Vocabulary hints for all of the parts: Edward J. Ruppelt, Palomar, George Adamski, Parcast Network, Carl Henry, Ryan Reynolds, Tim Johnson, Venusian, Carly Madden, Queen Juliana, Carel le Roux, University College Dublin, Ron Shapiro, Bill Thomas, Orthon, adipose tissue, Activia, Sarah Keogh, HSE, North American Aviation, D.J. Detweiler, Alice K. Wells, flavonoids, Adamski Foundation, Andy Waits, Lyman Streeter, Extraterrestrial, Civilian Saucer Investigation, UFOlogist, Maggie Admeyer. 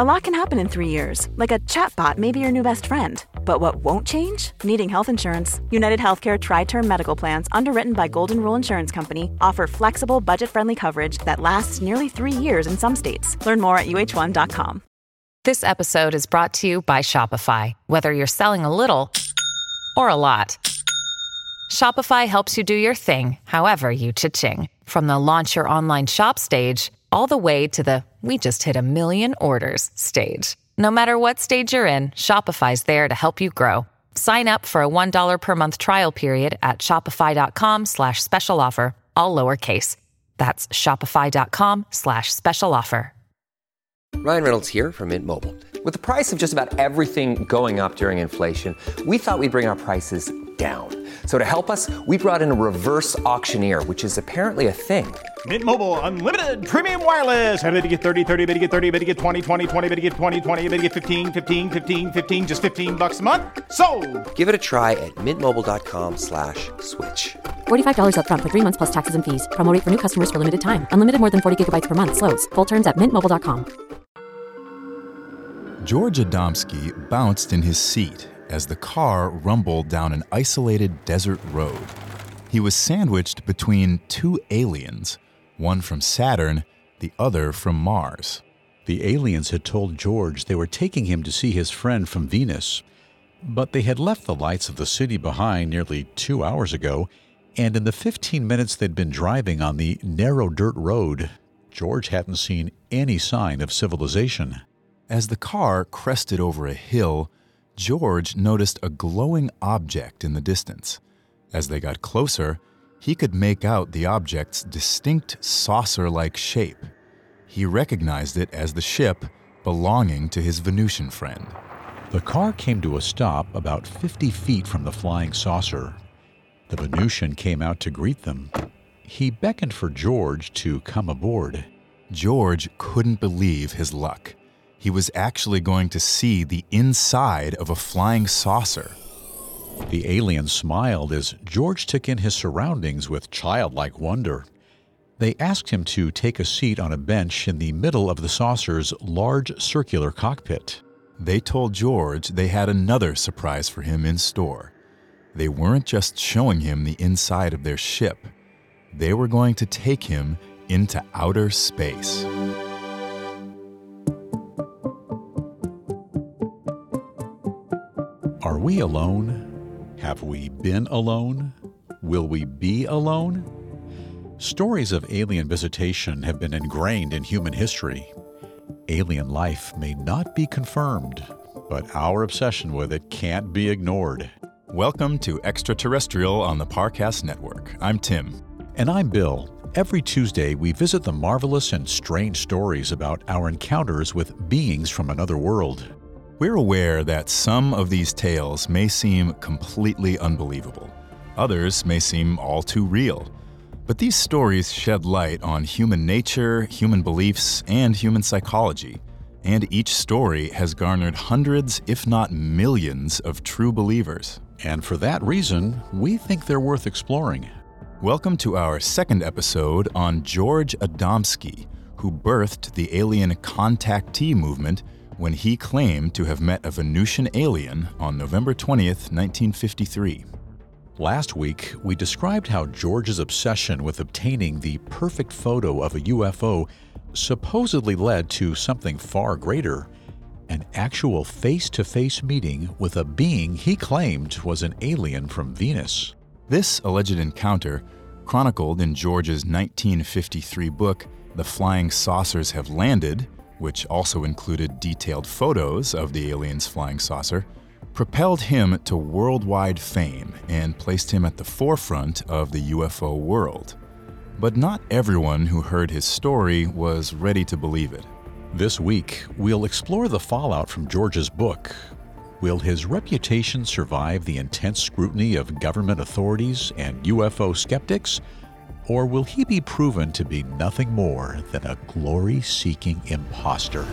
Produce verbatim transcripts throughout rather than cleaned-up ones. A lot can happen in three years, like a chatbot may be your new best friend. But what won't change? Needing health insurance. United Healthcare Tri-Term Medical Plans, underwritten by Golden Rule Insurance Company, offer flexible, budget-friendly coverage that lasts nearly three years in some states. Learn more at U H one dot com. This episode is brought to you by Shopify. Whether you're selling a little or a lot, Shopify helps you do your thing, however you cha-ching. From the launch your online shop stage, all the way to the we just hit a million orders stage. No matter what stage you're in, Shopify's there to help you grow. Sign up for a one dollar per month trial period at shopify.com slash special offer, all lowercase. That's shopify.com slash special offer. Ryan Reynolds here from Mint Mobile. With the price of just about everything going up during inflation, we thought we'd bring our prices down. So to help us, we brought in a reverse auctioneer, which is apparently a thing. Mint Mobile Unlimited Premium Wireless. How to get thirty, thirty, how to get thirty, how to get twenty, twenty, twenty, how to get twenty, twenty, how to get fifteen, fifteen, fifteen, fifteen, just fifteen bucks a month? Sold! Give it a try at mintmobile.com slash switch. forty-five dollars up front for three months plus taxes and fees. Promo rate for new customers for limited time. Unlimited more than forty gigabytes per month. Slows full terms at mint mobile dot com. George Adamski bounced in his seat as the car rumbled down an isolated desert road. He was sandwiched between two aliens, one from Saturn, the other from Mars. The aliens had told George they were taking him to see his friend from Venus, but they had left the lights of the city behind nearly two hours ago, and in the fifteen minutes they'd been driving on the narrow dirt road, George hadn't seen any sign of civilization. As the car crested over a hill, George noticed a glowing object in the distance. As they got closer, he could make out the object's distinct saucer-like shape. He recognized it as the ship belonging to his Venusian friend. The car came to a stop about fifty feet from the flying saucer. The Venusian came out to greet them. He beckoned for George to come aboard. George couldn't believe his luck. He was actually going to see the inside of a flying saucer. The alien smiled as George took in his surroundings with childlike wonder. They asked him to take a seat on a bench in the middle of the saucer's large circular cockpit. They told George they had another surprise for him in store. They weren't just showing him the inside of their ship. They were going to take him into outer space. Are we alone? Have we been alone? Will we be alone? Stories of alien visitation have been ingrained in human history. Alien life may not be confirmed, but our obsession with it can't be ignored. Welcome to Extraterrestrial on the Parcast Network. I'm Tim. And I'm Bill. Every Tuesday, we visit the marvelous and strange stories about our encounters with beings from another world. We're aware that some of these tales may seem completely unbelievable. Others may seem all too real. But these stories shed light on human nature, human beliefs, and human psychology. And each story has garnered hundreds, if not millions, of true believers. And for that reason, we think they're worth exploring. Welcome to our second episode on George Adamski, who birthed the alien contactee movement when he claimed to have met a Venusian alien on November twentieth, nineteen fifty-three. Last week, we described how George's obsession with obtaining the perfect photo of a U F O supposedly led to something far greater, an actual face-to-face meeting with a being he claimed was an alien from Venus. This alleged encounter, chronicled in George's nineteen fifty-three book, The Flying Saucers Have Landed, which also included detailed photos of the alien's flying saucer, propelled him to worldwide fame and placed him at the forefront of the U F O world. But not everyone who heard his story was ready to believe it. This week, we'll explore the fallout from George's book. Will his reputation survive the intense scrutiny of government authorities and U F O skeptics? Or will he be proven to be nothing more than a glory-seeking imposter?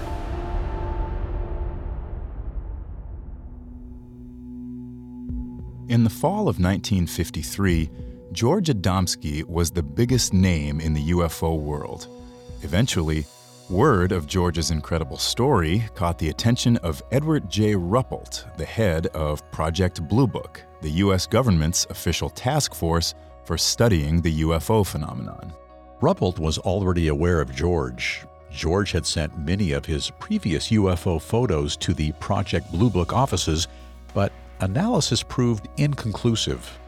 In the fall of nineteen fifty-three, George Adamski was the biggest name in the U F O world. Eventually, Word of George's incredible story caught the attention of Edward J. Ruppelt, the head of Project Blue Book, the U S government's official task force for studying the U F O phenomenon. Ruppelt was already aware of George. George had sent many of his previous U F O photos to the Project Blue Book offices, but analysis proved inconclusive.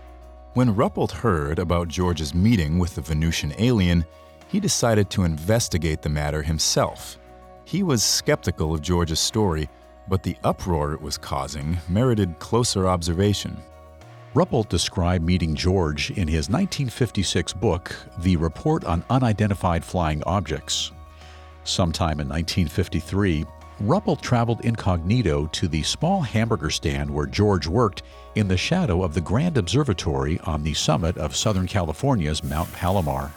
When Ruppelt heard about George's meeting with the Venusian alien, he decided to investigate the matter himself. He was skeptical of George's story, but the uproar it was causing merited closer observation. Ruppelt described meeting George in his nineteen fifty-six book, The Report on Unidentified Flying Objects. Sometime in nineteen fifty-three, Ruppelt traveled incognito to the small hamburger stand where George worked in the shadow of the Grand Observatory on the summit of Southern California's Mount Palomar.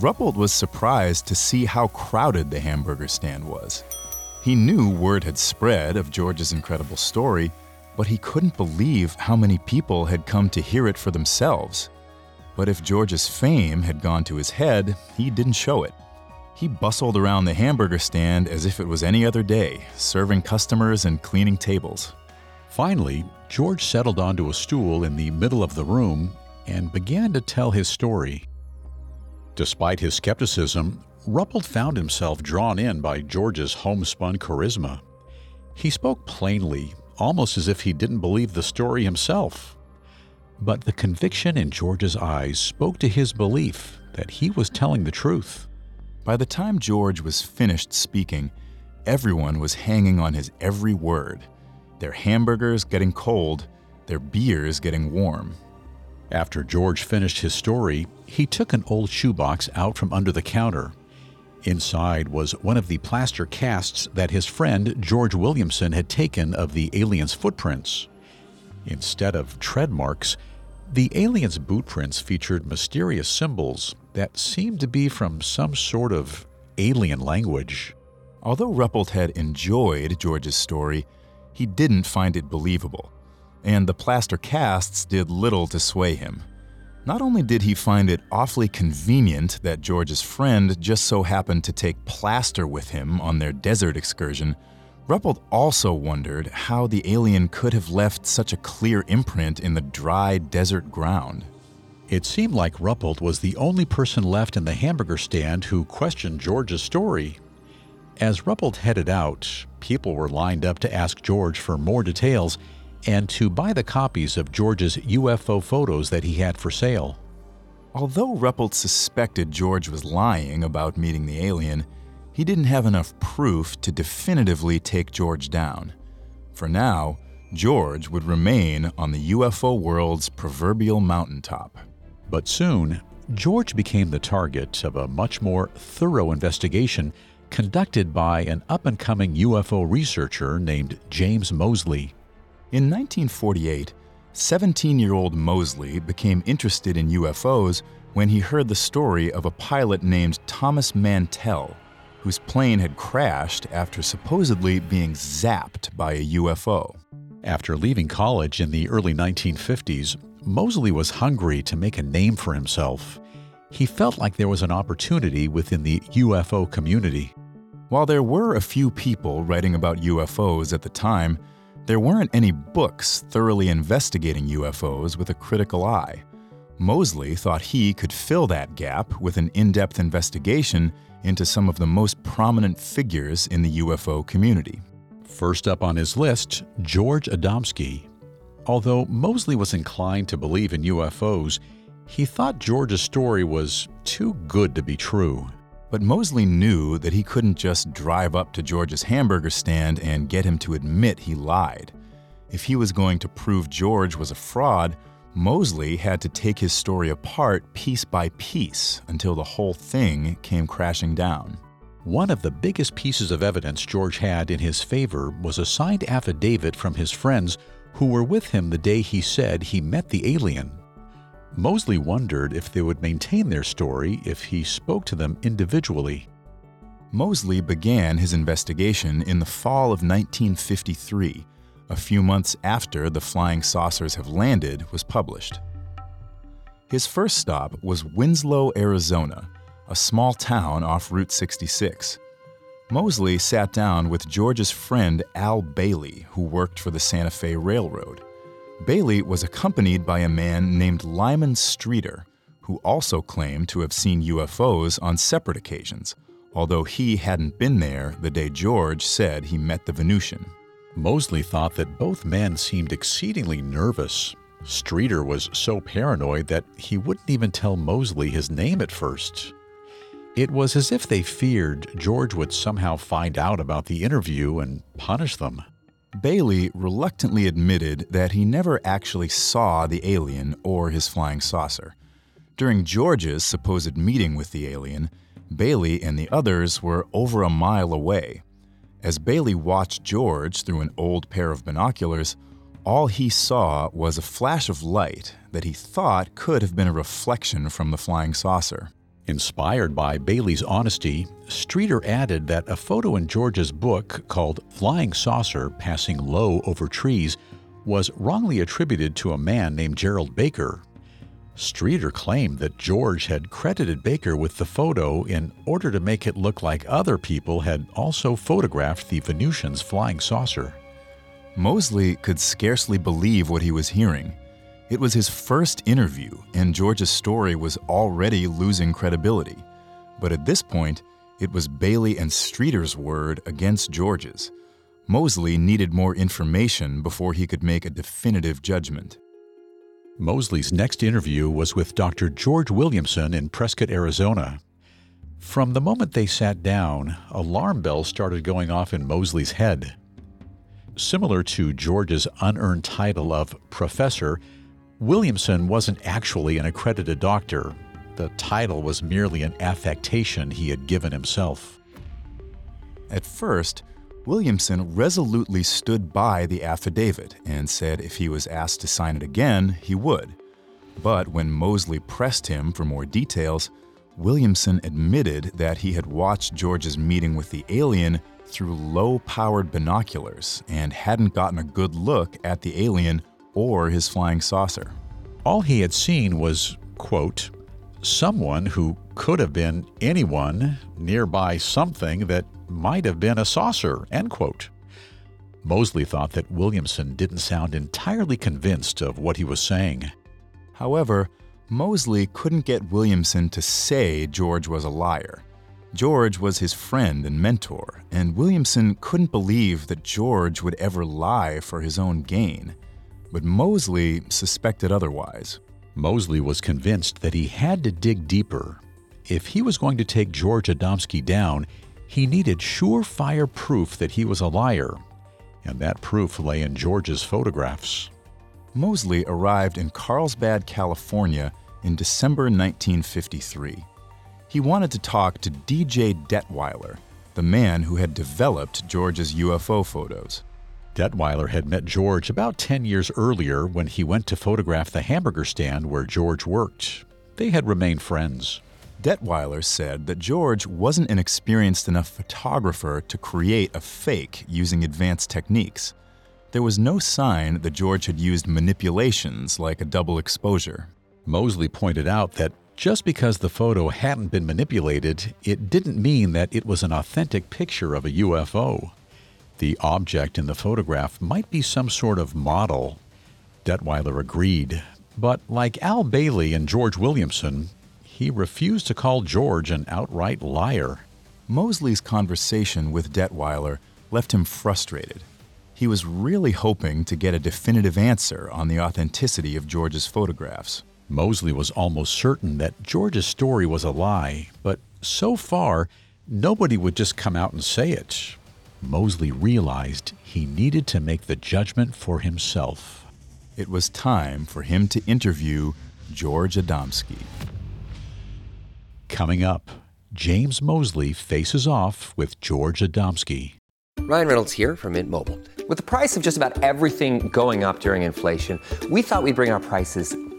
Ruppelt was surprised to see how crowded the hamburger stand was. He knew word had spread of George's incredible story, but he couldn't believe how many people had come to hear it for themselves. But if George's fame had gone to his head, he didn't show it. He bustled around the hamburger stand as if it was any other day, serving customers and cleaning tables. Finally, George settled onto a stool in the middle of the room and began to tell his story. Despite his skepticism, Ruppelt found himself drawn in by George's homespun charisma. He spoke plainly, almost as if he didn't believe the story himself. But the conviction in George's eyes spoke to his belief that he was telling the truth. By the time George was finished speaking, everyone was hanging on his every word, their hamburgers getting cold, their beers getting warm. After George finished his story, he took an old shoebox out from under the counter. Inside was one of the plaster casts that his friend George Williamson had taken of the alien's footprints. Instead of tread marks, the alien's boot prints featured mysterious symbols that seemed to be from some sort of alien language. Although Ruppelt had enjoyed George's story, he didn't find it believable, and the plaster casts did little to sway him. Not only did he find it awfully convenient that George's friend just so happened to take plaster with him on their desert excursion, Ruppelt also wondered how the alien could have left such a clear imprint in the dry desert ground. It seemed like Ruppelt was the only person left in the hamburger stand who questioned George's story. As Ruppelt headed out, people were lined up to ask George for more details and to buy the copies of George's U F O photos that he had for sale. Although Ruppelt suspected George was lying about meeting the alien, he didn't have enough proof to definitively take George down. For now, George would remain on the U F O world's proverbial mountaintop. But soon, George became the target of a much more thorough investigation conducted by an up-and-coming U F O researcher named James Moseley. In nineteen forty-eight, seventeen-year-old Moseley became interested in U F Os when he heard the story of a pilot named Thomas Mantell, whose plane had crashed after supposedly being zapped by a U F O. After leaving college in the early nineteen fifties, Moseley was hungry to make a name for himself. He felt like there was an opportunity within the U F O community. While there were a few people writing about U F Os at the time, there weren't any books thoroughly investigating U F Os with a critical eye. Moseley thought he could fill that gap with an in-depth investigation into some of the most prominent figures in the U F O community. First up on his list, George Adamski. Although Moseley was inclined to believe in U F Os, he thought George's story was too good to be true. But Moseley knew that he couldn't just drive up to George's hamburger stand and get him to admit he lied. If he was going to prove George was a fraud, Moseley had to take his story apart piece by piece until the whole thing came crashing down. One of the biggest pieces of evidence George had in his favor was a signed affidavit from his friends who were with him the day he said he met the alien. Moseley wondered if they would maintain their story if he spoke to them individually. Moseley began his investigation in the fall of nineteen fifty-three, a few months after The Flying Saucers Have Landed was published. His first stop was Winslow, Arizona, a small town off Route sixty-six. Moseley sat down with George's friend Al Bailey, who worked for the Santa Fe Railroad. Bailey was accompanied by a man named Lyman Streeter, who also claimed to have seen U F Os on separate occasions, although he hadn't been there the day George said he met the Venusian. Moseley thought that both men seemed exceedingly nervous. Streeter was so paranoid that he wouldn't even tell Moseley his name at first. It was as if they feared George would somehow find out about the interview and punish them. Bailey reluctantly admitted that he never actually saw the alien or his flying saucer. During George's supposed meeting with the alien, Bailey and the others were over a mile away. As Bailey watched George through an old pair of binoculars, all he saw was a flash of light that he thought could have been a reflection from the flying saucer. Inspired by Bailey's honesty, Streeter added that a photo in George's book called Flying Saucer Passing Low Over Trees was wrongly attributed to a man named Gerald Baker. Streeter claimed that George had credited Baker with the photo in order to make it look like other people had also photographed the Venusian's flying saucer. Moseley could scarcely believe what he was hearing. It was his first interview, and George's story was already losing credibility. But at this point, it was Bailey and Streeter's word against George's. Moseley needed more information before he could make a definitive judgment. Moseley's next interview was with Doctor George Williamson in Prescott, Arizona. From the moment they sat down, alarm bells started going off in Moseley's head. Similar to George's unearned title of professor, Williamson wasn't actually an accredited doctor. The title was merely an affectation he had given himself. At first, Williamson resolutely stood by the affidavit and said if he was asked to sign it again, he would. But when Moseley pressed him for more details, Williamson admitted that he had watched George's meeting with the alien through low-powered binoculars and hadn't gotten a good look at the alien or his flying saucer. All he had seen was, quote, someone who could have been anyone nearby something that might have been a saucer, end quote. Moseley thought that Williamson didn't sound entirely convinced of what he was saying. However, Moseley couldn't get Williamson to say George was a liar. George was his friend and mentor, and Williamson couldn't believe that George would ever lie for his own gain. But Moseley suspected otherwise. Moseley was convinced that he had to dig deeper. If he was going to take George Adamski down, he needed surefire proof that he was a liar, and that proof lay in George's photographs. Moseley arrived in Carlsbad, California in December nineteen fifty-three. He wanted to talk to D J Detweiler, the man who had developed George's U F O photos. Detweiler had met George about ten years earlier when he went to photograph the hamburger stand where George worked. They had remained friends. Detweiler said that George wasn't an experienced enough photographer to create a fake using advanced techniques. There was no sign that George had used manipulations like a double exposure. Moseley pointed out that just because the photo hadn't been manipulated, it didn't mean that it was an authentic picture of a U F O. The object in the photograph might be some sort of model. Detweiler agreed, but like Al Bailey and George Williamson, he refused to call George an outright liar. Moseley's conversation with Detweiler left him frustrated. He was really hoping to get a definitive answer on the authenticity of George's photographs. Moseley was almost certain that George's story was a lie, but so far, nobody would just come out and say it. Moseley realized he needed to make the judgment for himself. It was time for him to interview George Adamski. Coming up, James Moseley faces off with George Adamski. Ryan Reynolds here from Mint Mobile. With the price of just about everything going up during inflation, we thought we'd bring our prices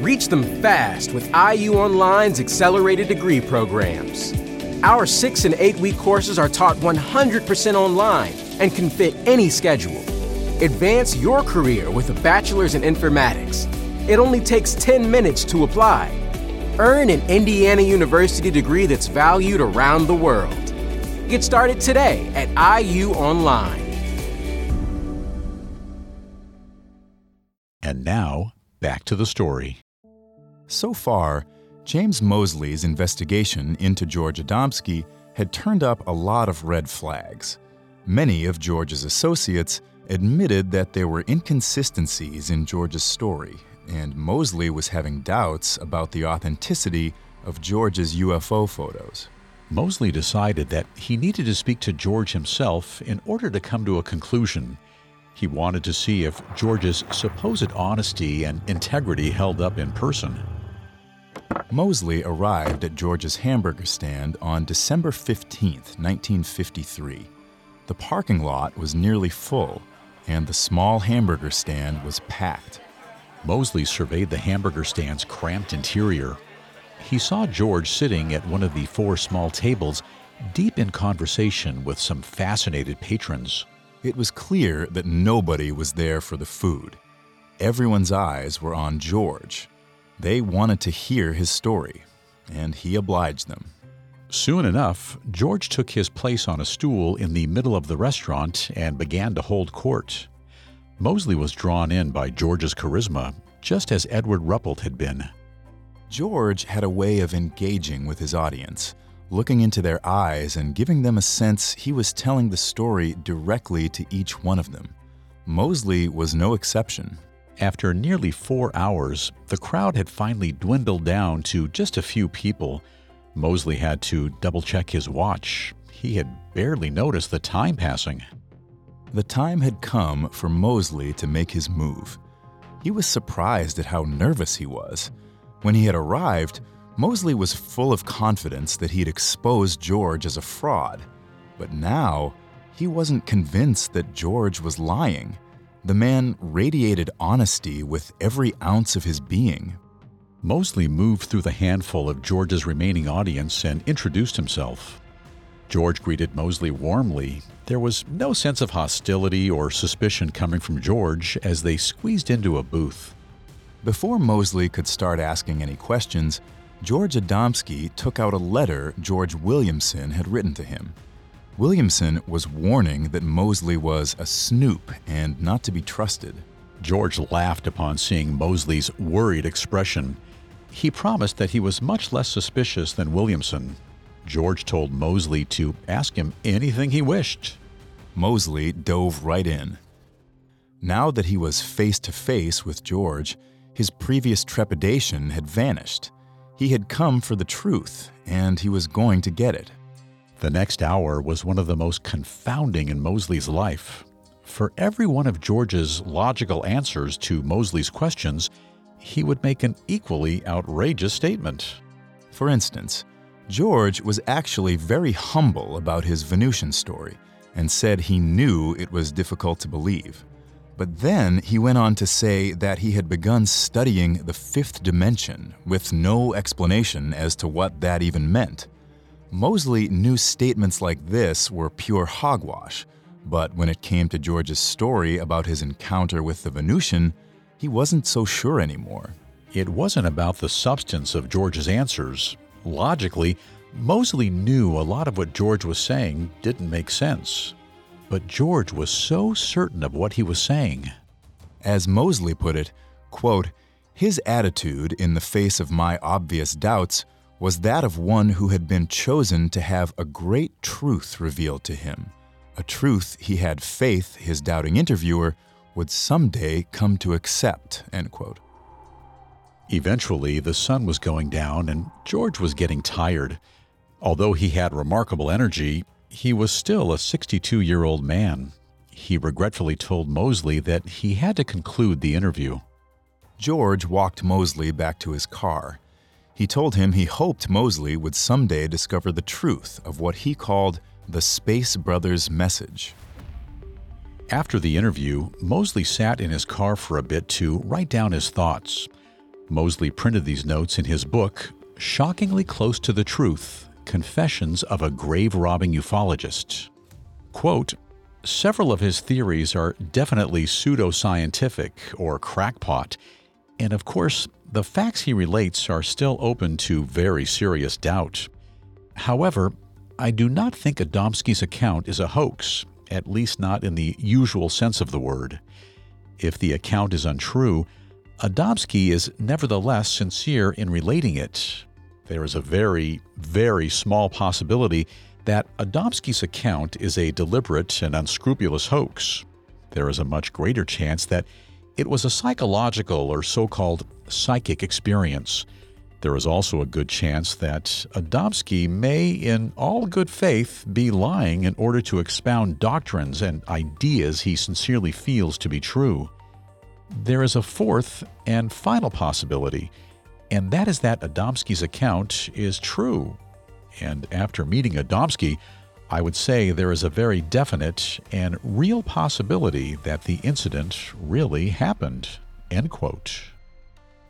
Reach them fast with I U Online's accelerated degree programs. Our six- and eight-week courses are taught one hundred percent online and can fit any schedule. Advance your career with a bachelor's in informatics. It only takes ten minutes to apply. Earn an Indiana University degree that's valued around the world. Get started today at I U Online. And now, back to the story. So far, James Moseley's investigation into George Adamski had turned up a lot of red flags. Many of George's associates admitted that there were inconsistencies in George's story, and Moseley was having doubts about the authenticity of George's U F O photos. Moseley decided that he needed to speak to George himself in order to come to a conclusion. He wanted to see if George's supposed honesty and integrity held up in person. Moseley arrived at George's hamburger stand on December fifteenth, nineteen fifty-three. The parking lot was nearly full, and the small hamburger stand was packed. Moseley surveyed the hamburger stand's cramped interior. He saw George sitting at one of the four small tables, deep in conversation with some fascinated patrons. It was clear that nobody was there for the food. Everyone's eyes were on George. They wanted to hear his story, and he obliged them. Soon enough, George took his place on a stool in the middle of the restaurant and began to hold court. Moseley was drawn in by George's charisma, just as Edward Ruppelt had been. George had a way of engaging with his audience, looking into their eyes and giving them a sense he was telling the story directly to each one of them. Moseley was no exception. After nearly four hours, the crowd had finally dwindled down to just a few people. Moseley had to double-check his watch. He had barely noticed the time passing. The time had come for Moseley to make his move. He was surprised at how nervous he was. When he had arrived, Moseley was full of confidence that he'd exposed George as a fraud. But now, he wasn't convinced that George was lying. The man radiated honesty with every ounce of his being. Moseley moved through the handful of George's remaining audience and introduced himself. George greeted Moseley warmly. There was no sense of hostility or suspicion coming from George as they squeezed into a booth. Before Moseley could start asking any questions, George Adamski took out a letter George Williamson had written to him. Williamson was warning that Moseley was a snoop and not to be trusted. George laughed upon seeing Moseley's worried expression. He promised that he was much less suspicious than Williamson. George told Moseley to ask him anything he wished. Moseley dove right in. Now that he was face to face with George, his previous trepidation had vanished. He had come for the truth, and he was going to get it. The next hour was one of the most confounding in Moseley's life. For every one of George's logical answers to Moseley's questions, he would make an equally outrageous statement. For instance, George was actually very humble about his Venusian story and said he knew it was difficult to believe. But then he went on to say that he had begun studying the fifth dimension with no explanation as to what that even meant. Moseley knew statements like this were pure hogwash, but when it came to George's story about his encounter with the Venusian, he wasn't so sure anymore. It wasn't about the substance of George's answers. Logically, Moseley knew a lot of what George was saying didn't make sense. But George was so certain of what he was saying. As Moseley put it, quote, "His attitude in the face of my obvious doubts was that of one who had been chosen to have a great truth revealed to him, a truth he had faith his doubting interviewer would someday come to accept," end quote. Eventually, the sun was going down and George was getting tired. Although he had remarkable energy, he was still a sixty-two-year-old man. He regretfully told Moseley that he had to conclude the interview. George walked Moseley back to his car. He told him he hoped Moseley would someday discover the truth of what he called the Space Brothers' message. After the interview, Moseley sat in his car for a bit to write down his thoughts. Moseley printed these notes in his book, Shockingly Close to the Truth, Confessions of a Grave-Robbing Ufologist. Quote, "Several of his theories are definitely pseudo-scientific or crackpot, and of course, the facts he relates are still open to very serious doubt. However, I do not think Adamski's account is a hoax, at least not in the usual sense of the word. If the account is untrue, Adamski is nevertheless sincere in relating it. There is a very, very small possibility that Adamski's account is a deliberate and unscrupulous hoax. There is a much greater chance that it was a psychological or so-called psychic experience. There is also a good chance that Adamski may, in all good faith, be lying in order to expound doctrines and ideas he sincerely feels to be true. There is a fourth and final possibility, and that is that Adamski's account is true. And after meeting Adamski, I would say there is a very definite and real possibility that the incident really happened." End quote.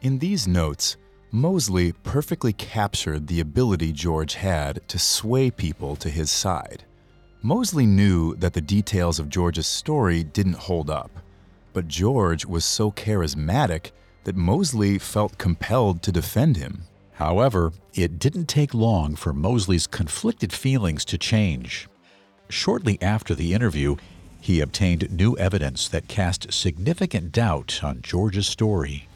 In these notes, Moseley perfectly captured the ability George had to sway people to his side. Moseley knew that the details of George's story didn't hold up, but George was so charismatic that Moseley felt compelled to defend him. However, it didn't take long for Moseley's conflicted feelings to change. Shortly after the interview, he obtained new evidence that cast significant doubt on George's story.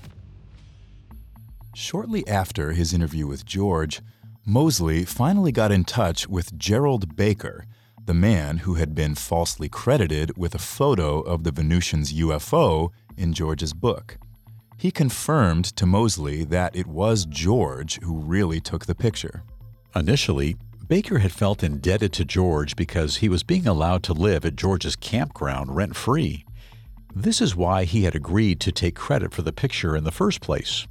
Shortly after his interview with George, Moseley finally got in touch with Gerald Baker, the man who had been falsely credited with a photo of the Venusian's U F O in George's book. He confirmed to Moseley that it was George who really took the picture. Initially, Baker had felt indebted to George because he was being allowed to live at George's campground rent-free. This is why he had agreed to take credit for the picture in the first place.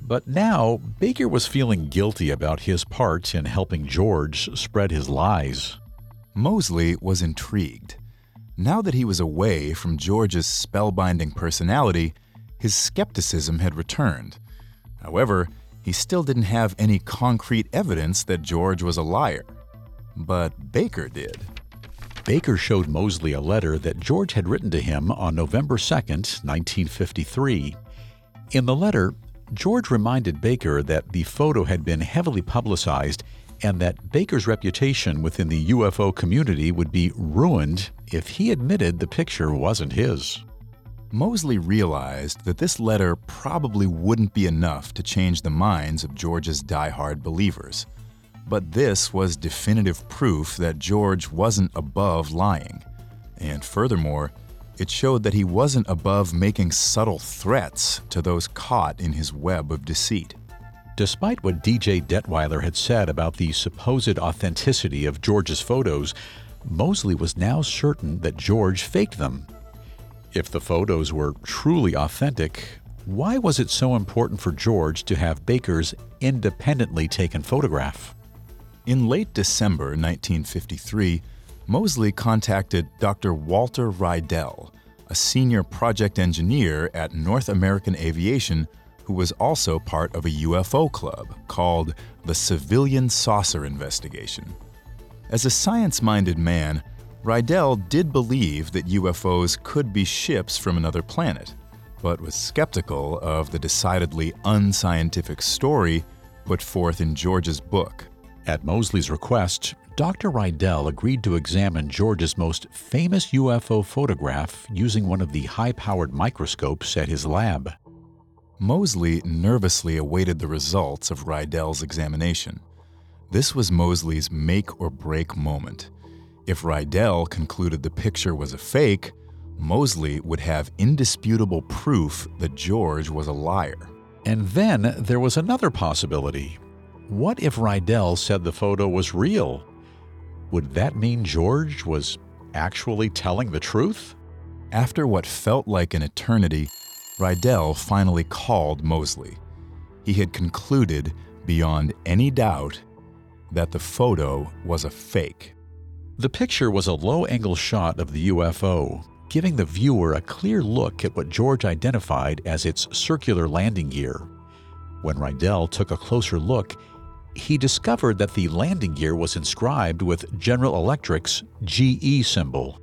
But now, Baker was feeling guilty about his part in helping George spread his lies. Moseley was intrigued. Now that he was away from George's spellbinding personality, his skepticism had returned. However, he still didn't have any concrete evidence that George was a liar. But Baker did. Baker showed Moseley a letter that George had written to him on November second, nineteen fifty-three. In the letter, George reminded Baker that the photo had been heavily publicized and that Baker's reputation within the U F O community would be ruined if he admitted the picture wasn't his. Moseley realized that this letter probably wouldn't be enough to change the minds of George's diehard believers, but this was definitive proof that George wasn't above lying. And furthermore, it showed that he wasn't above making subtle threats to those caught in his web of deceit. Despite what D J Detweiler had said about the supposed authenticity of George's photos, Moseley was now certain that George faked them. If the photos were truly authentic, why was it so important for George to have Baker's independently taken photograph? In late December nineteen fifty-three, Moseley contacted Doctor Walter Rydell, a senior project engineer at North American Aviation, who was also part of a U F O club called the Civilian Saucer Investigation. As a science-minded man, Rydell did believe that U F Os could be ships from another planet, but was skeptical of the decidedly unscientific story put forth in George's book. At Moseley's request, Doctor Rydell agreed to examine George's most famous U F O photograph using one of the high-powered microscopes at his lab. Moseley nervously awaited the results of Rydell's examination. This was Moseley's make-or-break moment. If Rydell concluded the picture was a fake, Moseley would have indisputable proof that George was a liar. And then there was another possibility. What if Rydell said the photo was real? Would that mean George was actually telling the truth? After what felt like an eternity, Rydell finally called Moseley. He had concluded, beyond any doubt, that the photo was a fake. The picture was a low-angle shot of the U F O, giving the viewer a clear look at what George identified as its circular landing gear. When Rydell took a closer look, he discovered that the landing gear was inscribed with General Electric's G E symbol.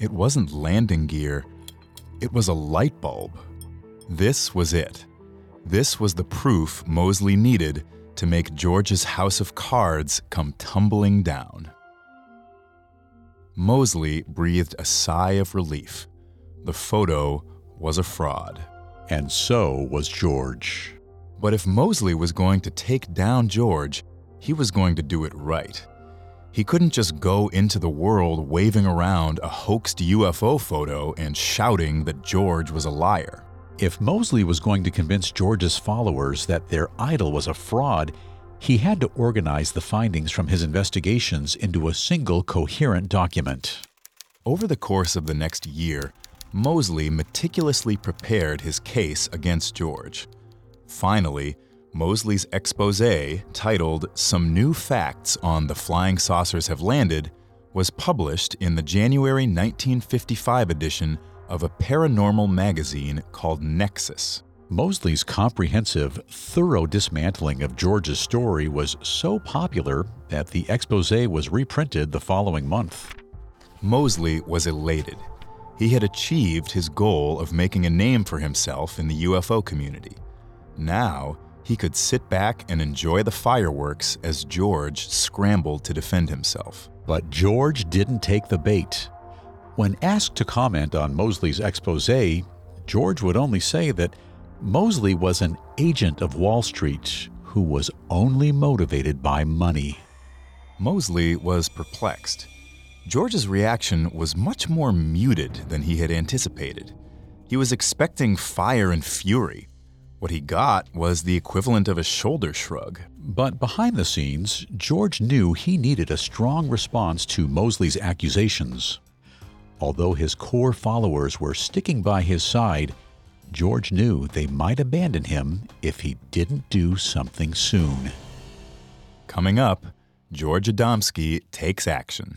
It wasn't landing gear, it was a light bulb. This was it. This was the proof Moseley needed to make George's house of cards come tumbling down. Moseley breathed a sigh of relief. The photo was a fraud. And so was George. But if Moseley was going to take down George, he was going to do it right. He couldn't just go into the world waving around a hoaxed U F O photo and shouting that George was a liar. If Moseley was going to convince George's followers that their idol was a fraud, he had to organize the findings from his investigations into a single coherent document. Over the course of the next year, Moseley meticulously prepared his case against George. Finally, Moseley's exposé, titled Some New Facts on the Flying Saucers Have Landed, was published in the January nineteen fifty-five edition of a paranormal magazine called Nexus. Moseley's comprehensive, thorough dismantling of George's story was so popular that the exposé was reprinted the following month. Moseley was elated. He had achieved his goal of making a name for himself in the U F O community. Now, he could sit back and enjoy the fireworks as George scrambled to defend himself. But George didn't take the bait. When asked to comment on Moseley's exposé, George would only say that Moseley was an agent of Wall Street who was only motivated by money. Moseley was perplexed. George's reaction was much more muted than he had anticipated. He was expecting fire and fury. What he got was the equivalent of a shoulder shrug. But behind the scenes, George knew he needed a strong response to Moseley's accusations. Although his core followers were sticking by his side, George knew they might abandon him if he didn't do something soon. Coming up, George Adamski takes action.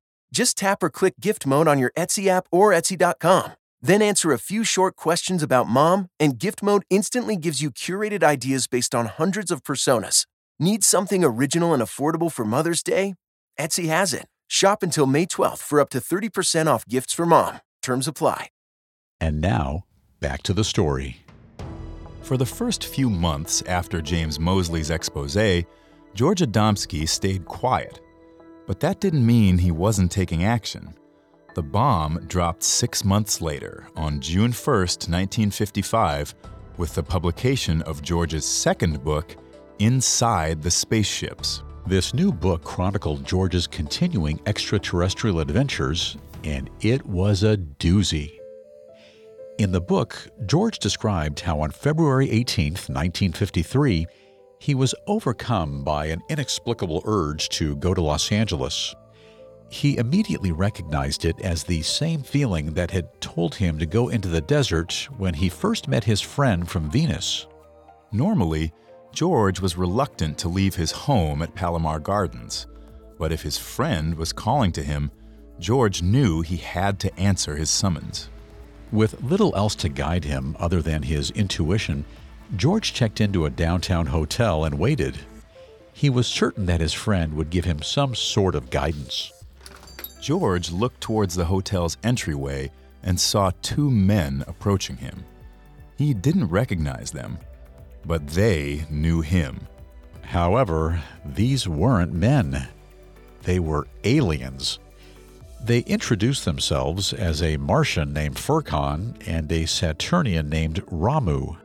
Just tap or click Gift Mode on your Etsy app or Etsy dot com. Then answer a few short questions about mom, and Gift Mode instantly gives you curated ideas based on hundreds of personas. Need something original and affordable for Mother's Day? Etsy has it. Shop until May twelfth for up to thirty percent off gifts for mom. Terms apply. And now, back to the story. For the first few months after James Moseley's exposé, George Adamski stayed quiet. But that didn't mean he wasn't taking action. The bomb dropped six months later, on June first, nineteen fifty-five, with the publication of George's second book, Inside the Spaceships. This new book chronicled George's continuing extraterrestrial adventures, and it was a doozy. In the book, George described how on February eighteenth, nineteen fifty-three, he was overcome by an inexplicable urge to go to Los Angeles. He immediately recognized it as the same feeling that had told him to go into the desert when he first met his friend from Venus. Normally, George was reluctant to leave his home at Palomar Gardens, but if his friend was calling to him, George knew he had to answer his summons. With little else to guide him other than his intuition, George checked into a downtown hotel and waited. He was certain that his friend would give him some sort of guidance. George looked towards the hotel's entryway and saw two men approaching him. He didn't recognize them, but they knew him. However, these weren't men. They were aliens. They introduced themselves as a Martian named Furcon and a Saturnian named Ramu.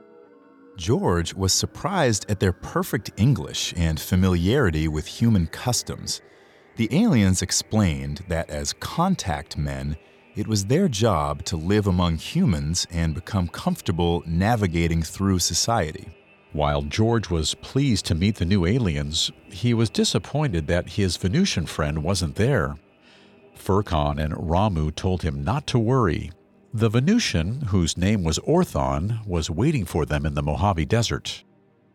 George was surprised at their perfect English and familiarity with human customs. The aliens explained that as contact men, it was their job to live among humans and become comfortable navigating through society. While George was pleased to meet the new aliens, he was disappointed that his Venusian friend wasn't there. Furcon and Ramu told him not to worry. The Venusian, whose name was Orthon, was waiting for them in the Mojave Desert.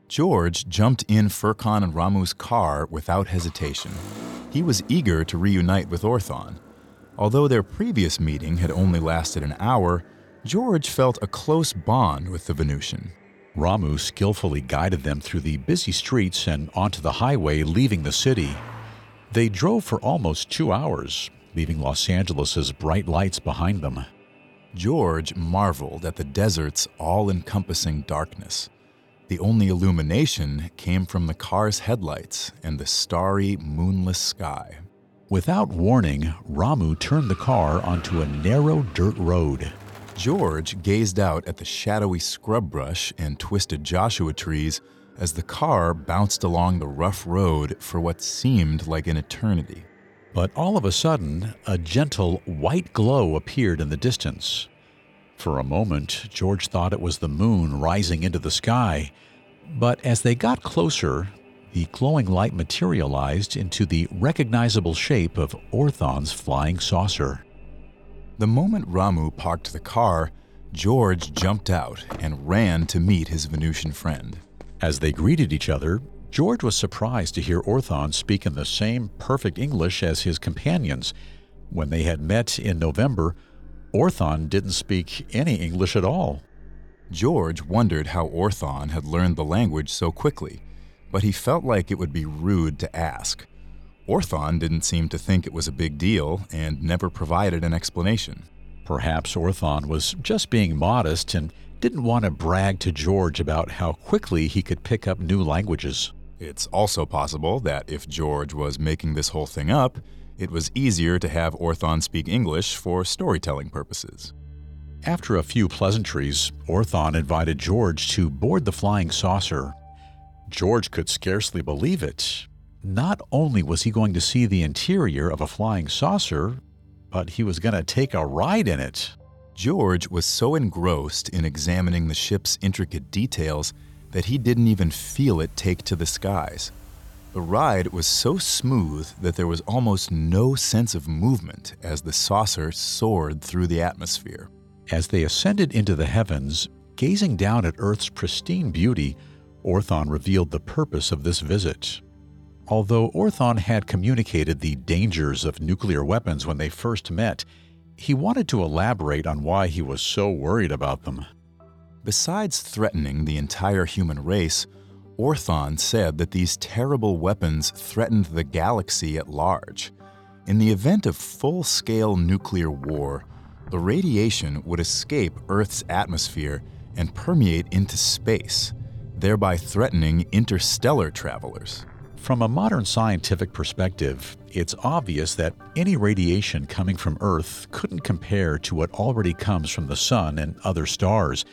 George jumped in Furcon and Ramu's car without hesitation. He was eager to reunite with Orthon. Although their previous meeting had only lasted an hour, George felt a close bond with the Venusian. Ramu skillfully guided them through the busy streets and onto the highway leaving the city. They drove for almost two hours, leaving Los Angeles' bright lights behind them. George marveled at the desert's all-encompassing darkness. The only illumination came from the car's headlights and the starry, moonless sky. Without warning, Ramu turned the car onto a narrow dirt road. George gazed out at the shadowy scrub brush and twisted Joshua trees as the car bounced along the rough road for what seemed like an eternity. But all of a sudden, a gentle white glow appeared in the distance. For a moment, George thought it was the moon rising into the sky, but as they got closer, the glowing light materialized into the recognizable shape of Orthon's flying saucer. The moment Ramu parked the car, George jumped out and ran to meet his Venusian friend. As they greeted each other, George was surprised to hear Orthon speak in the same perfect English as his companions. When they had met in November, Orthon didn't speak any English at all. George wondered how Orthon had learned the language so quickly, but he felt like it would be rude to ask. Orthon didn't seem to think it was a big deal and never provided an explanation. Perhaps Orthon was just being modest and didn't want to brag to George about how quickly he could pick up new languages. It's also possible that if George was making this whole thing up, it was easier to have Orthon speak English for storytelling purposes. After a few pleasantries, Orthon invited George to board the flying saucer. George could scarcely believe it. Not only was he going to see the interior of a flying saucer, but he was going to take a ride in it. George was so engrossed in examining the ship's intricate details that he didn't even feel it take to the skies. The ride was so smooth that there was almost no sense of movement as the saucer soared through the atmosphere. As they ascended into the heavens, gazing down at Earth's pristine beauty, Orthon revealed the purpose of this visit. Although Orthon had communicated the dangers of nuclear weapons when they first met, he wanted to elaborate on why he was so worried about them. Besides threatening the entire human race, Orthon said that these terrible weapons threatened the galaxy at large. In the event of full-scale nuclear war, the radiation would escape Earth's atmosphere and permeate into space, thereby threatening interstellar travelers. From a modern scientific perspective, it's obvious that any radiation coming from Earth couldn't compare to what already comes from the sun and other stars.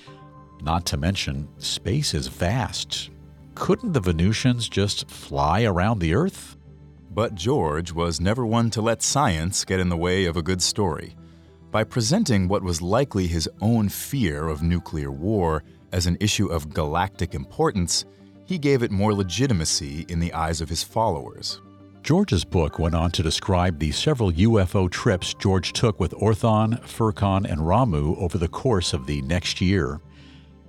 Not to mention, space is vast. Couldn't the Venusians just fly around the Earth? But George was never one to let science get in the way of a good story. By presenting what was likely his own fear of nuclear war as an issue of galactic importance, he gave it more legitimacy in the eyes of his followers. George's book went on to describe the several U F O trips George took with Orthon, Furcon, and Ramu over the course of the next year.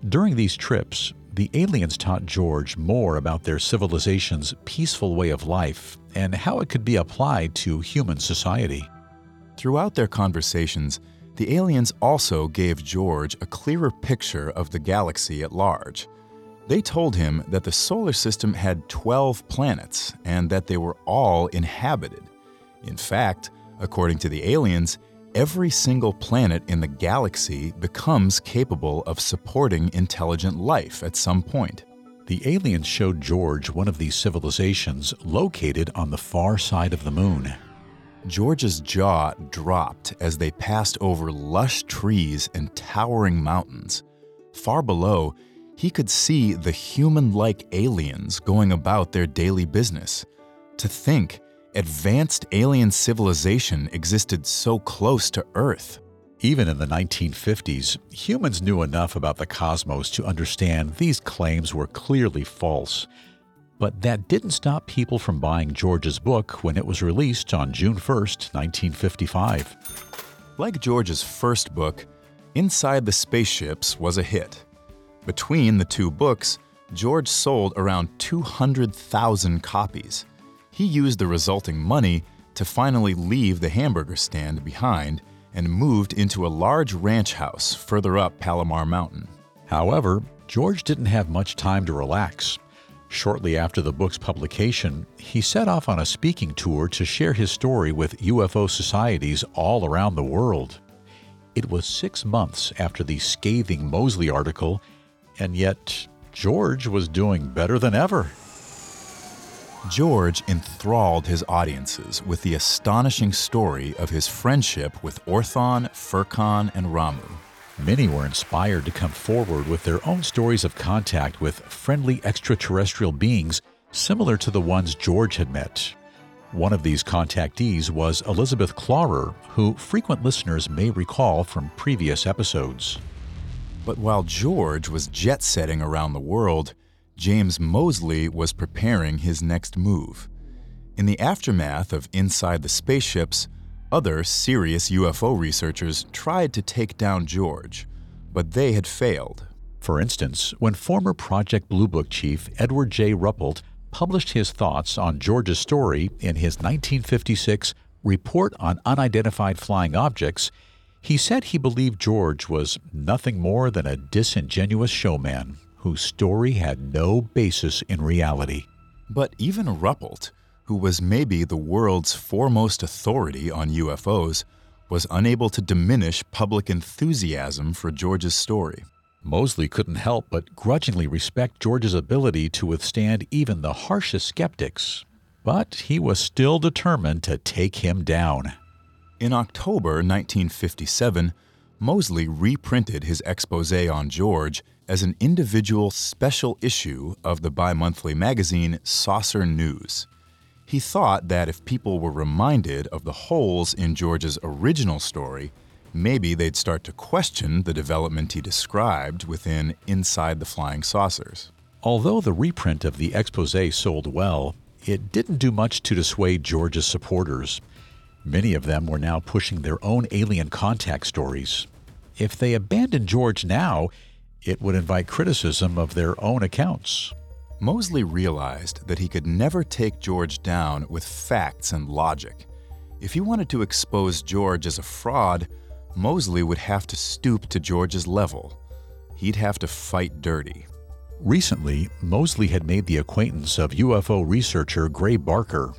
During these trips, the aliens taught George more about their civilization's peaceful way of life and how it could be applied to human society. Throughout their conversations, the aliens also gave George a clearer picture of the galaxy at large. They told him that the solar system had twelve planets and that they were all inhabited. In fact, according to the aliens, every single planet in the galaxy becomes capable of supporting intelligent life at some point. The aliens showed George one of these civilizations located on the far side of the moon. George's jaw dropped as they passed over lush trees and towering mountains. Far below, he could see the human-like aliens going about their daily business. To think, advanced alien civilization existed so close to Earth. Even in the nineteen fifties, humans knew enough about the cosmos to understand these claims were clearly false. But that didn't stop people from buying George's book when it was released on June first, nineteen fifty-five. Like George's first book, Inside the Spaceships was a hit. Between the two books, George sold around two hundred thousand copies. He used the resulting money to finally leave the hamburger stand behind and moved into a large ranch house further up Palomar Mountain. However, George didn't have much time to relax. Shortly after the book's publication, he set off on a speaking tour to share his story with U F O societies all around the world. It was six months after the scathing Moseley article, and yet George was doing better than ever. George enthralled his audiences with the astonishing story of his friendship with Orthon, Furcon, and Ramu. Many were inspired to come forward with their own stories of contact with friendly extraterrestrial beings similar to the ones George had met. One of these contactees was Elizabeth Klarer, who frequent listeners may recall from previous episodes. But while George was jet-setting around the world, James Moseley was preparing his next move. In the aftermath of Inside the Spaceships, other serious U F O researchers tried to take down George, but they had failed. For instance, when former Project Blue Book chief Edward J. Ruppelt published his thoughts on George's story in his nineteen fifty-six Report on Unidentified Flying Objects, he said he believed George was nothing more than a disingenuous showman whose story had no basis in reality. But even Ruppelt, who was maybe the world's foremost authority on U F Os, was unable to diminish public enthusiasm for George's story. Moseley couldn't help but grudgingly respect George's ability to withstand even the harshest skeptics, but he was still determined to take him down. In October nineteen fifty-seven, Moseley reprinted his exposé on George as an individual special issue of the bi-monthly magazine Saucer News. He thought that if people were reminded of the holes in George's original story, maybe they'd start to question the development he described within Inside the Flying Saucers. Although the reprint of the exposé sold well, it didn't do much to dissuade George's supporters. Many of them were now pushing their own alien contact stories. If they abandoned George now, it would invite criticism of their own accounts. Moseley realized that he could never take George down with facts and logic. If he wanted to expose George as a fraud, Moseley would have to stoop to George's level. He'd have to fight dirty. Recently, Moseley had made the acquaintance of U F O researcher Gray Barker.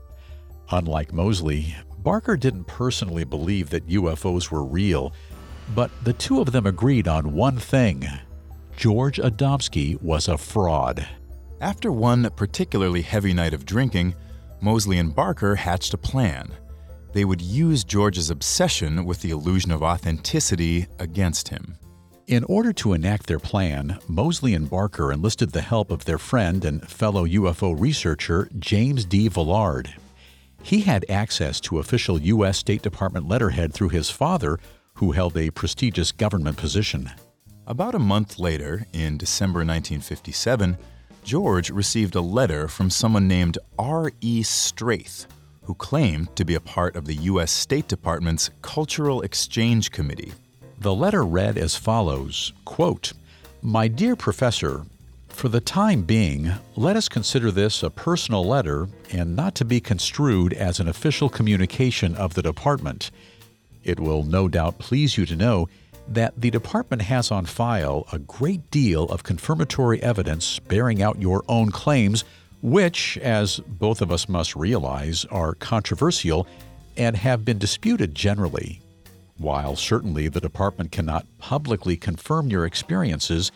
Unlike Moseley, Barker didn't personally believe that U F Os were real, but the two of them agreed on one thing. George Adamski was a fraud. After one particularly heavy night of drinking, Moseley and Barker hatched a plan. They would use George's obsession with the illusion of authenticity against him. In order to enact their plan, Moseley and Barker enlisted the help of their friend and fellow U F O researcher James D. Villard. He had access to official U S State Department letterhead through his father, who held a prestigious government position. About a month later, in December nineteen fifty-seven, George received a letter from someone named R E Straith, who claimed to be a part of the U S State Department's Cultural Exchange Committee. The letter read as follows, quote, "My dear professor, For the time being, let us consider this a personal letter and not to be construed as an official communication of the department. It will no doubt please you to know that the department has on file a great deal of confirmatory evidence bearing out your own claims, which, as both of us must realize, are controversial and have been disputed generally. While certainly the department cannot publicly confirm your experiences,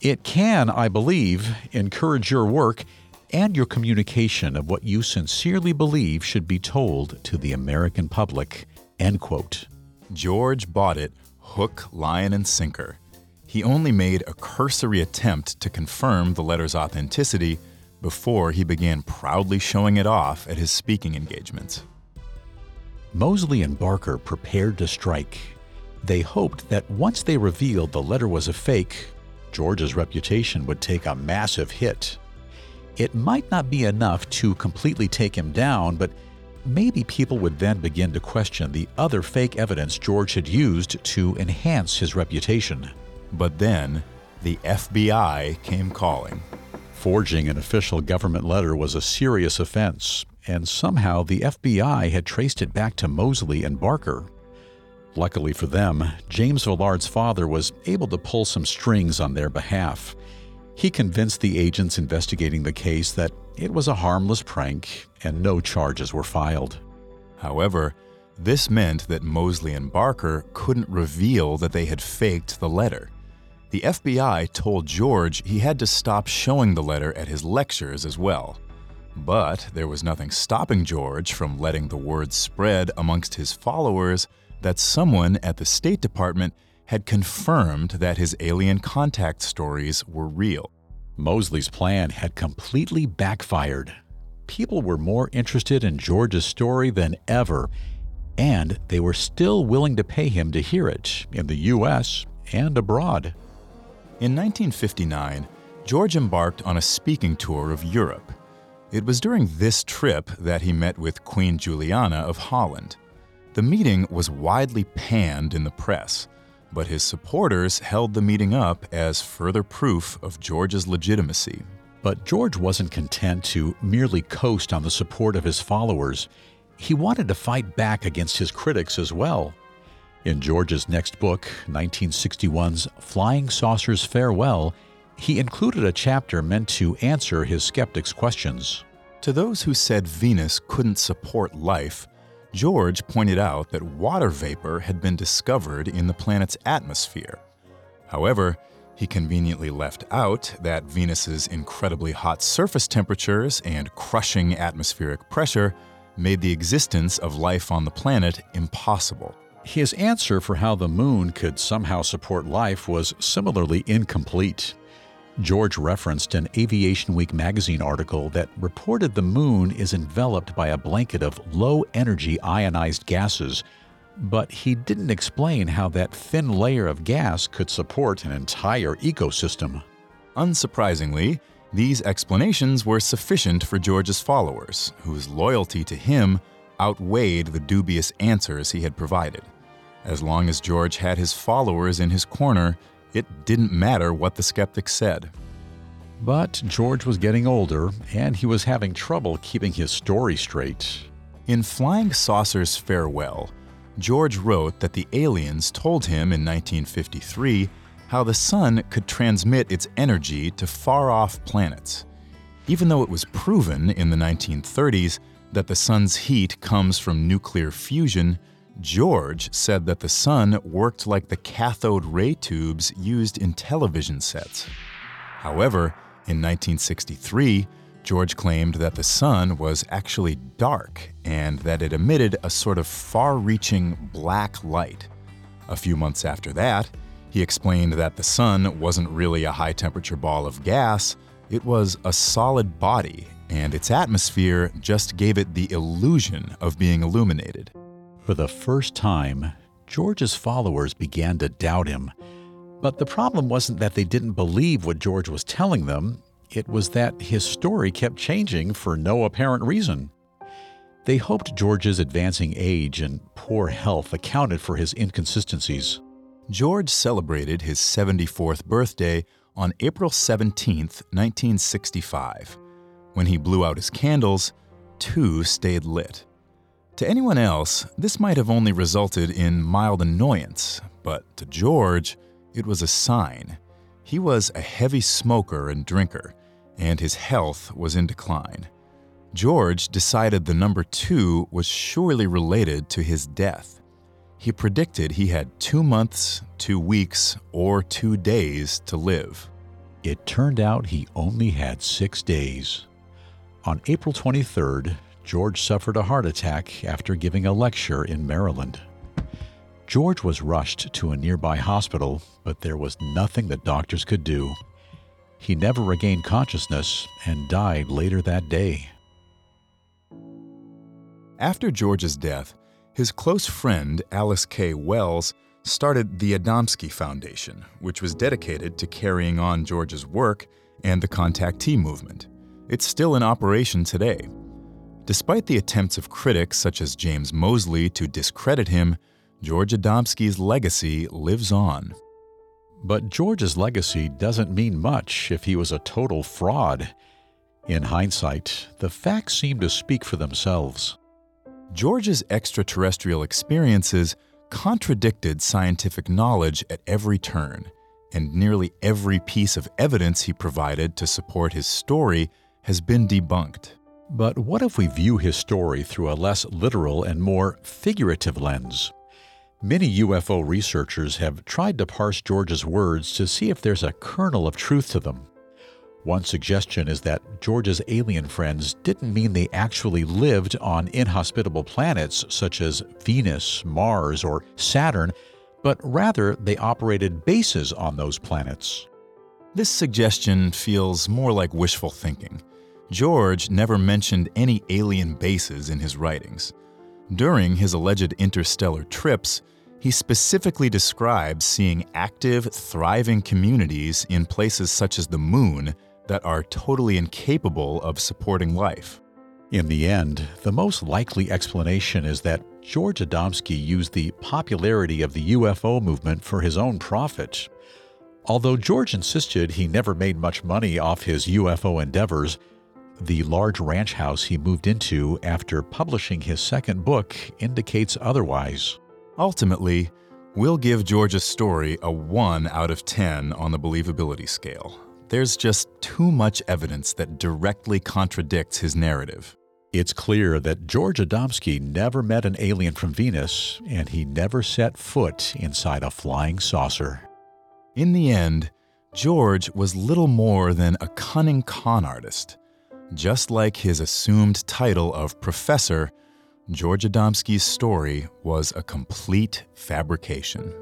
it can, I believe, encourage your work and your communication of what you sincerely believe should be told to the American public." End quote. George bought it hook, line, and sinker. He only made a cursory attempt to confirm the letter's authenticity before he began proudly showing it off at his speaking engagements. Moseley and Barker prepared to strike. They hoped that once they revealed the letter was a fake, George's reputation would take a massive hit. It might not be enough to completely take him down, but maybe people would then begin to question the other fake evidence George had used to enhance his reputation. But then, the F B I came calling. Forging an official government letter was a serious offense, and somehow the F B I had traced it back to Moseley and Barker. Luckily for them, James Villard's father was able to pull some strings on their behalf. He convinced the agents investigating the case that it was a harmless prank and no charges were filed. However, this meant that Moseley and Barker couldn't reveal that they had faked the letter. The F B I told George he had to stop showing the letter at his lectures as well. But there was nothing stopping George from letting the word spread amongst his followers that someone at the State Department had confirmed that his alien contact stories were real. Moseley's plan had completely backfired. People were more interested in George's story than ever, and they were still willing to pay him to hear it in the U S and abroad. In nineteen fifty-nine, George embarked on a speaking tour of Europe. It was during this trip that he met with Queen Juliana of Holland. The meeting was widely panned in the press, but his supporters held the meeting up as further proof of George's legitimacy. But George wasn't content to merely coast on the support of his followers. He wanted to fight back against his critics as well. In George's next book, nineteen sixty-one's Flying Saucers Farewell, he included a chapter meant to answer his skeptics' questions. To those who said Venus couldn't support life, George pointed out that water vapor had been discovered in the planet's atmosphere. However, he conveniently left out that Venus's incredibly hot surface temperatures and crushing atmospheric pressure made the existence of life on the planet impossible. His answer for how the moon could somehow support life was similarly incomplete. George referenced an Aviation Week magazine article that reported the moon is enveloped by a blanket of low-energy ionized gases, but he didn't explain how that thin layer of gas could support an entire ecosystem. Unsurprisingly, these explanations were sufficient for George's followers, whose loyalty to him outweighed the dubious answers he had provided. As long as George had his followers in his corner, it didn't matter what the skeptics said. But George was getting older, and he was having trouble keeping his story straight. In Flying Saucers Farewell, George wrote that the aliens told him in nineteen fifty-three how the sun could transmit its energy to far-off planets. Even though it was proven in the nineteen thirties that the sun's heat comes from nuclear fusion, George said that the sun worked like the cathode ray tubes used in television sets. However, in nineteen sixty-three, George claimed that the sun was actually dark and that it emitted a sort of far-reaching black light. A few months after that, he explained that the sun wasn't really a high-temperature ball of gas, it was a solid body, and its atmosphere just gave it the illusion of being illuminated. For the first time, George's followers began to doubt him. But the problem wasn't that they didn't believe what George was telling them, it was that his story kept changing for no apparent reason. They hoped George's advancing age and poor health accounted for his inconsistencies. George celebrated his seventy-fourth birthday on April seventeenth, nineteen sixty-five. When he blew out his candles, two stayed lit. To anyone else, this might have only resulted in mild annoyance, but to George, it was a sign. He was a heavy smoker and drinker, and his health was in decline. George decided the number two was surely related to his death. He predicted he had two months, two weeks, or two days to live. It turned out he only had six days. On April twenty-third, George suffered a heart attack after giving a lecture in Maryland. George was rushed to a nearby hospital, but there was nothing the doctors could do. He never regained consciousness and died later that day. After George's death, his close friend Alice K. Wells started the Adamski Foundation, which was dedicated to carrying on George's work and the contactee movement. It's still in operation today. Despite the attempts of critics such as James Moseley to discredit him, George Adamski's legacy lives on. But George's legacy doesn't mean much if he was a total fraud. In hindsight, the facts seem to speak for themselves. George's extraterrestrial experiences contradicted scientific knowledge at every turn, and nearly every piece of evidence he provided to support his story has been debunked. But what if we view his story through a less literal and more figurative lens? Many U F O researchers have tried to parse George's words to see if there's a kernel of truth to them. One suggestion is that George's alien friends didn't mean they actually lived on inhospitable planets such as Venus, Mars, or Saturn, but rather they operated bases on those planets. This suggestion feels more like wishful thinking. George never mentioned any alien bases in his writings. During his alleged interstellar trips, he specifically describes seeing active, thriving communities in places such as the moon that are totally incapable of supporting life. In the end, the most likely explanation is that George Adamski used the popularity of the U F O movement for his own profit. Although George insisted he never made much money off his U F O endeavors, the large ranch house he moved into after publishing his second book indicates otherwise. Ultimately, we'll give George's story a one out of ten on the believability scale. There's just too much evidence that directly contradicts his narrative. It's clear that George Adamski never met an alien from Venus, and he never set foot inside a flying saucer. In the end, George was little more than a cunning con artist. Just like his assumed title of professor, George Adamski's story was a complete fabrication.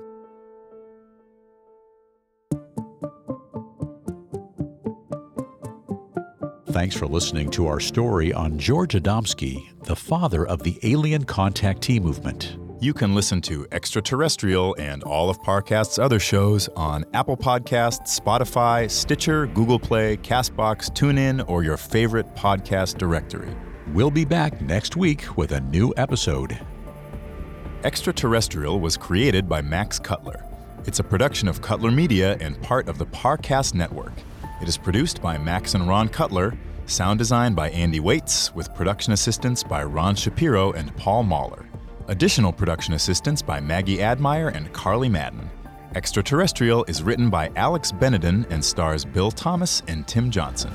Thanks for listening to our story on George Adamski, the father of the alien contactee movement. You can listen to Extraterrestrial and all of Parcast's other shows on Apple Podcasts, Spotify, Stitcher, Google Play, CastBox, TuneIn, or your favorite podcast directory. We'll be back next week with a new episode. Extraterrestrial was created by Max Cutler. It's a production of Cutler Media and part of the Parcast Network. It is produced by Max and Ron Cutler, sound design by Andy Waits, with production assistance by Ron Shapiro and Paul Mahler. Additional production assistance by Maggie Admeyer and Carly Madden. Extraterrestrial is written by Alex Benedon and stars Bill Thomas and Tim Johnson.